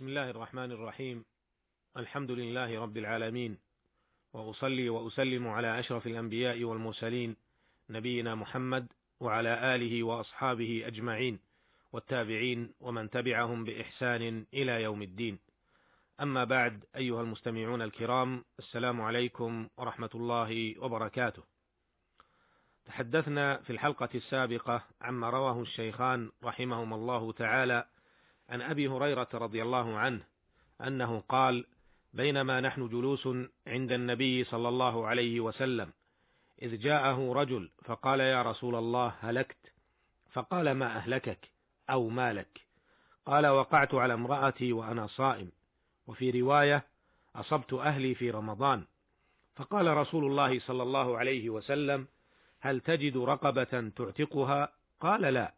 بسم الله الرحمن الرحيم. الحمد لله رب العالمين، وأصلي وأسلم على أشرف الأنبياء والمرسلين نبينا محمد وعلى آله وأصحابه أجمعين والتابعين ومن تبعهم بإحسان إلى يوم الدين. أما بعد، أيها المستمعون الكرام، السلام عليكم ورحمة الله وبركاته. تحدثنا في الحلقة السابقة عما رواه الشيخان رحمهما الله تعالى عن أبي هريرة رضي الله عنه أنه قال: بينما نحن جلوس عند النبي صلى الله عليه وسلم إذ جاءه رجل فقال: يا رسول الله هلكت. فقال: ما أهلكك أو مالك؟ قال: وقعت على امرأتي وأنا صائم. وفي رواية: أصبت أهلي في رمضان. فقال رسول الله صلى الله عليه وسلم: هل تجد رقبة تعتقها؟ قال: لا.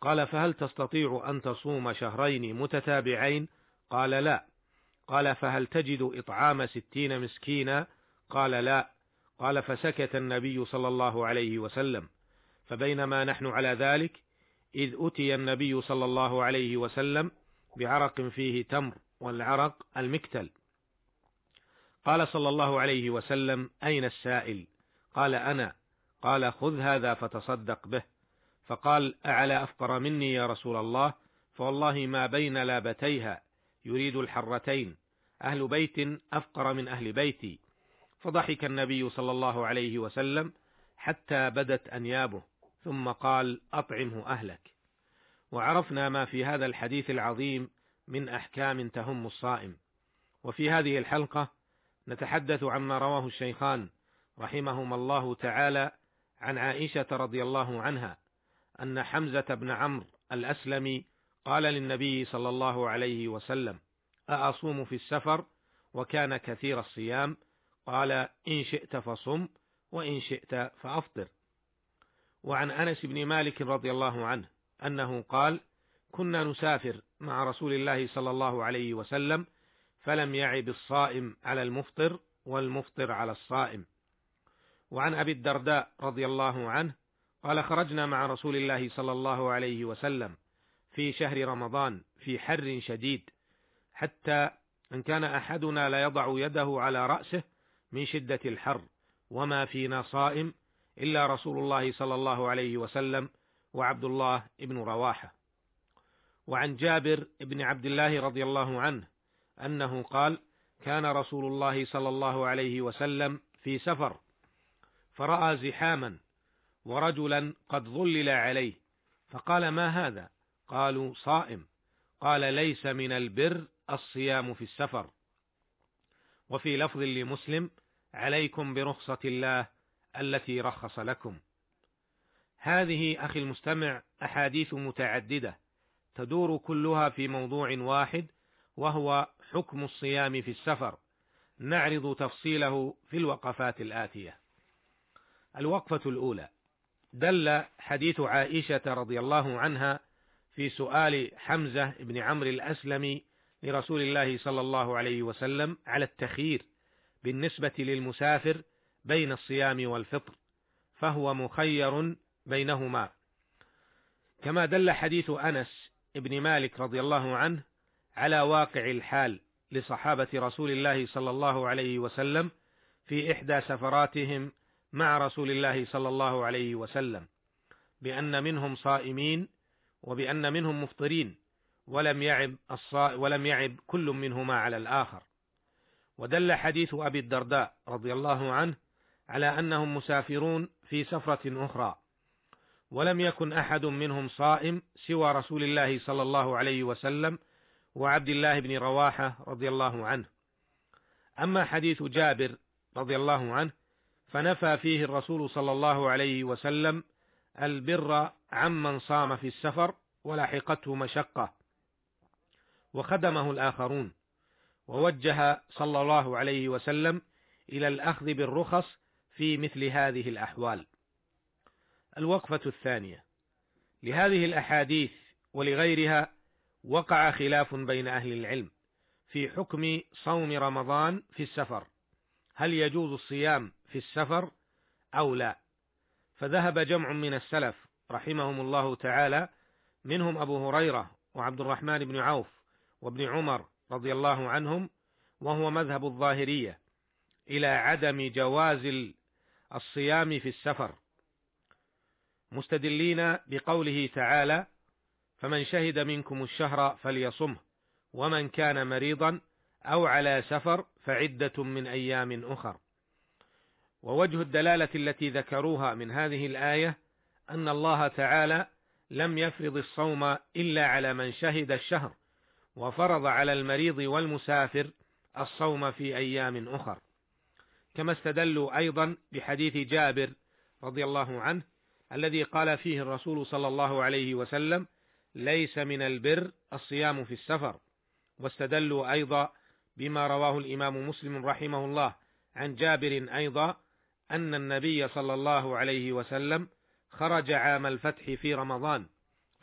قال: فهل تستطيع أن تصوم شهرين متتابعين؟ قال: لا. قال: فهل تجد إطعام 60 مسكينا؟ قال: لا. قال: فسكت النبي صلى الله عليه وسلم. فبينما نحن على ذلك إذ أتي النبي صلى الله عليه وسلم بعرق فيه تمر، والعرق المكتل. قال صلى الله عليه وسلم: أين السائل؟ قال: أنا. قال: خذ هذا فتصدق به. فقال: أعلى أفقر مني يا رسول الله؟ فوالله ما بين لابتيها يريد الحرتين، أهل بيت أفقر من أهل بيتي. فضحك النبي صلى الله عليه وسلم حتى بدت أنيابه، ثم قال: أطعمه أهلك. وعرفنا ما في هذا الحديث العظيم من أحكام تهم الصائم. وفي هذه الحلقة نتحدث عما رواه الشيخان رحمهما الله تعالى عن عائشة رضي الله عنها أن حمزة بن عمرو الأسلمي قال للنبي صلى الله عليه وسلم: أأصوم في السفر؟ وكان كثير الصيام. قال: إن شئت فصم وإن شئت فأفطر. وعن أنس بن مالك رضي الله عنه أنه قال: كنا نسافر مع رسول الله صلى الله عليه وسلم، فلم يعب الصائم على المفطر والمفطر على الصائم. وعن أبي الدرداء رضي الله عنه قال: خرجنا مع رسول الله صلى الله عليه وسلم في شهر رمضان في حر شديد، حتى أن كان أحدنا لا يضع يده على رأسه من شدة الحر، وما فينا صائم إلا رسول الله صلى الله عليه وسلم وعبد الله بن رواحة. وعن جابر بن عبد الله رضي الله عنه أنه قال: كان رسول الله صلى الله عليه وسلم في سفر، فرأى زحاما ورجلا قد ظلل عليه، فقال: ما هذا؟ قالوا: صائم. قال: ليس من البر الصيام في السفر. وفي لفظ لمسلم: عليكم برخصة الله التي رخص لكم. هذه أخي المستمع أحاديث متعددة تدور كلها في موضوع واحد، وهو حكم الصيام في السفر. نعرض تفصيله في الوقفات الآتية. الوقفة الأولى: دل حديث عائشة رضي الله عنها في سؤال حمزة بن عمرو الأسلمي لرسول الله صلى الله عليه وسلم على التخيير بالنسبة للمسافر بين الصيام والفطر، فهو مخير بينهما، كما دل حديث أنس بن مالك رضي الله عنه على واقع الحال لصحابة رسول الله صلى الله عليه وسلم في إحدى سفراتهم مع رسول الله صلى الله عليه وسلم، بأن منهم صائمين وبأن منهم مفطرين، ولم يعب كل منهما على الآخر. ودل حديث أبي الدرداء رضي الله عنه على أنهم مسافرون في سفرة أخرى، ولم يكن أحد منهم صائم سوى رسول الله صلى الله عليه وسلم وعبد الله بن رواحة رضي الله عنه. أما حديث جابر رضي الله عنه فنفى فيه الرسول صلى الله عليه وسلم البر عمن صام في السفر ولحقته مشقة وخدمه الآخرون، ووجه صلى الله عليه وسلم إلى الأخذ بالرخص في مثل هذه الأحوال. الوقفة الثانية: لهذه الأحاديث ولغيرها وقع خلاف بين أهل العلم في حكم صوم رمضان في السفر، هل يجوز الصيام في السفر أو لا؟ فذهب جمع من السلف رحمهم الله تعالى، منهم أبو هريرة وعبد الرحمن بن عوف وابن عمر رضي الله عنهم، وهو مذهب الظاهرية، إلى عدم جواز الصيام في السفر، مستدلين بقوله تعالى: فمن شهد منكم الشهر فليصمه ومن كان مريضا أو على سفر فعدة من أيام أخر. ووجه الدلالة التي ذكروها من هذه الآية أن الله تعالى لم يفرض الصوم إلا على من شهد الشهر، وفرض على المريض والمسافر الصوم في أيام أخر، كما استدلوا أيضا بحديث جابر رضي الله عنه الذي قال فيه الرسول صلى الله عليه وسلم: ليس من البر الصيام في السفر. واستدلوا أيضا بما رواه الإمام مسلم رحمه الله عن جابر أيضا أن النبي صلى الله عليه وسلم خرج عام الفتح في رمضان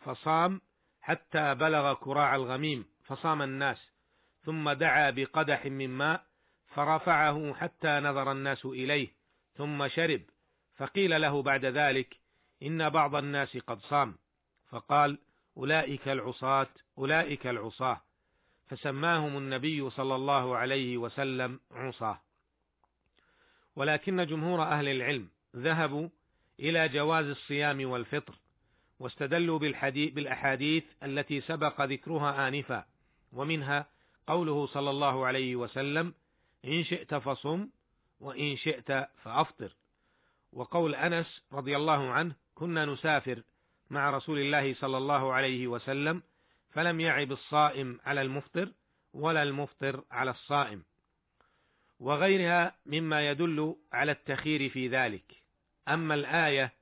فصام حتى بلغ كراع الغميم فصام الناس، ثم دعا بقدح من ماء فرفعه حتى نظر الناس إليه ثم شرب، فقيل له بعد ذلك: إن بعض الناس قد صام، فقال: أولئك العصاة أولئك العصاة، فسماهم النبي صلى الله عليه وسلم عصاة. ولكن جمهور أهل العلم ذهبوا إلى جواز الصيام والفطر، واستدلوا بالأحاديث التي سبق ذكرها آنفا، ومنها قوله صلى الله عليه وسلم: إن شئت فصم وإن شئت فأفطر، وقول أنس رضي الله عنه: كنا نسافر مع رسول الله صلى الله عليه وسلم فلم يعب الصائم على المفطر ولا المفطر على الصائم، وغيرها مما يدل على التخير في ذلك. أما الآية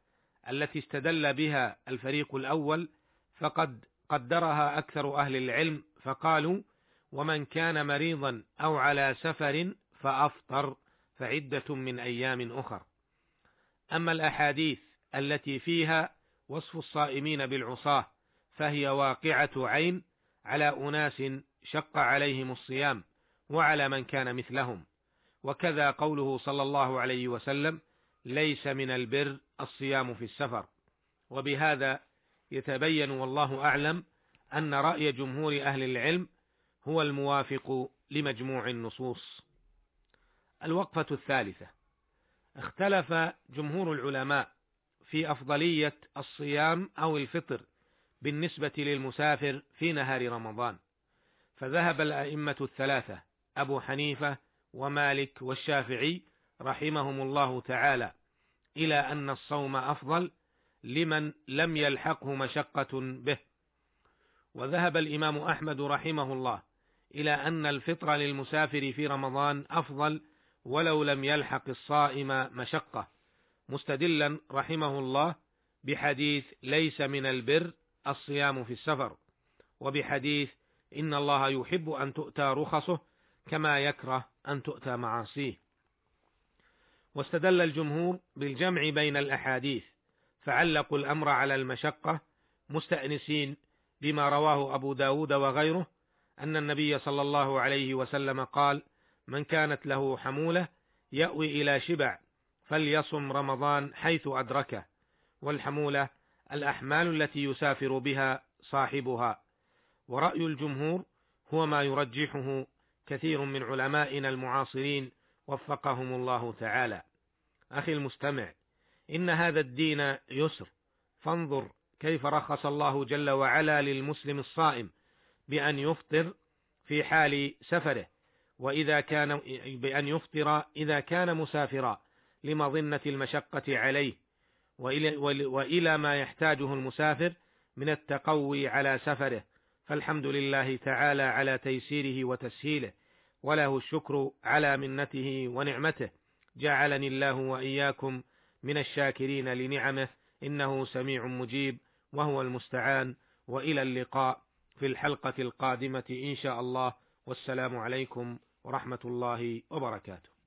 التي استدل بها الفريق الأول فقد قدرها أكثر أهل العلم، فقالوا: ومن كان مريضا أو على سفر فأفطر فعدة من أيام أخر. أما الأحاديث التي فيها وصف الصائمين بالعصاة فهي واقعة عين على أناس شق عليهم الصيام وعلى من كان مثلهم، وكذا قوله صلى الله عليه وسلم: ليس من البر الصيام في السفر. وبهذا يتبين والله أعلم أن رأي جمهور أهل العلم هو الموافق لمجموع النصوص. الوقفة الثالثة: اختلف جمهور العلماء في أفضلية الصيام أو الفطر بالنسبة للمسافر في نهار رمضان، فذهب الأئمة الثلاثة أبو حنيفة ومالك والشافعي رحمهم الله تعالى إلى أن الصوم أفضل لمن لم يلحقه مشقة به، وذهب الإمام أحمد رحمه الله إلى أن الفطر للمسافر في رمضان أفضل ولو لم يلحق الصائم مشقة، مستدلا رحمه الله بحديث: ليس من البر الصيام في السفر، وبحديث: إن الله يحب أن تؤتى رخصه كما يكره أن تؤتى معاصيه. واستدل الجمهور بالجمع بين الأحاديث، فعلقوا الأمر على المشقة، مستأنسين بما رواه أبو داود وغيره أن النبي صلى الله عليه وسلم قال: من كانت له حمولة يأوي إلى شبع فليصم رمضان حيث أدركه، والحمولة الأحمال التي يسافر بها صاحبها. ورأي الجمهور هو ما يرجحه كثير من علمائنا المعاصرين وفقهم الله تعالى. أخي المستمع، إن هذا الدين يسر، فانظر كيف رخص الله جل وعلا للمسلم الصائم بأن يفطر في حال سفره، وإذا كان بأن يفطر إذا كان مسافرا لمظنة المشقة عليه، وإلى ما يحتاجه المسافر من التقوي على سفره، فالحمد لله تعالى على تيسيره وتسهيله، وله الشكر على منته ونعمته، جعلني الله وإياكم من الشاكرين لنعمه، إنه سميع مجيب، وهو المستعان. وإلى اللقاء في الحلقة القادمة إن شاء الله، والسلام عليكم ورحمة الله وبركاته.